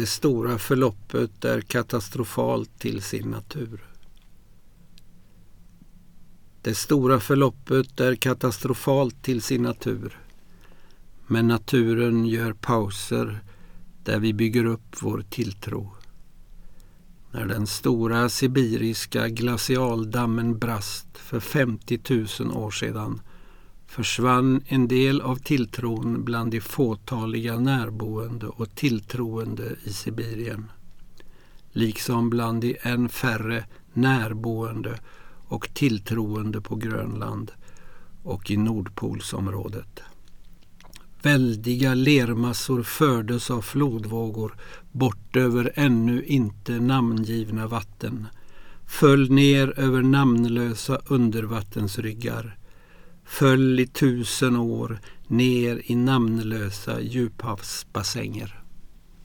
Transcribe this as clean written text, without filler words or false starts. det stora förloppet är katastrofalt till sin natur. Det stora förloppet är katastrofalt till sin natur. Men naturen gör pauser där vi bygger upp vår tilltro. När den stora sibiriska glacialdammen brast för 50 000 år sedan försvann en del av tilltron bland de fåtaliga närboende och tilltroende i Sibirien. Liksom bland de än färre närboende och tilltroende på Grönland och i Nordpolsområdet. Väldiga lermassor fördes av flodvågor bort över ännu inte namngivna vatten, föll ner över namnlösa undervattensryggar, föll i 1000 år ner i namnlösa djuphavsbassänger.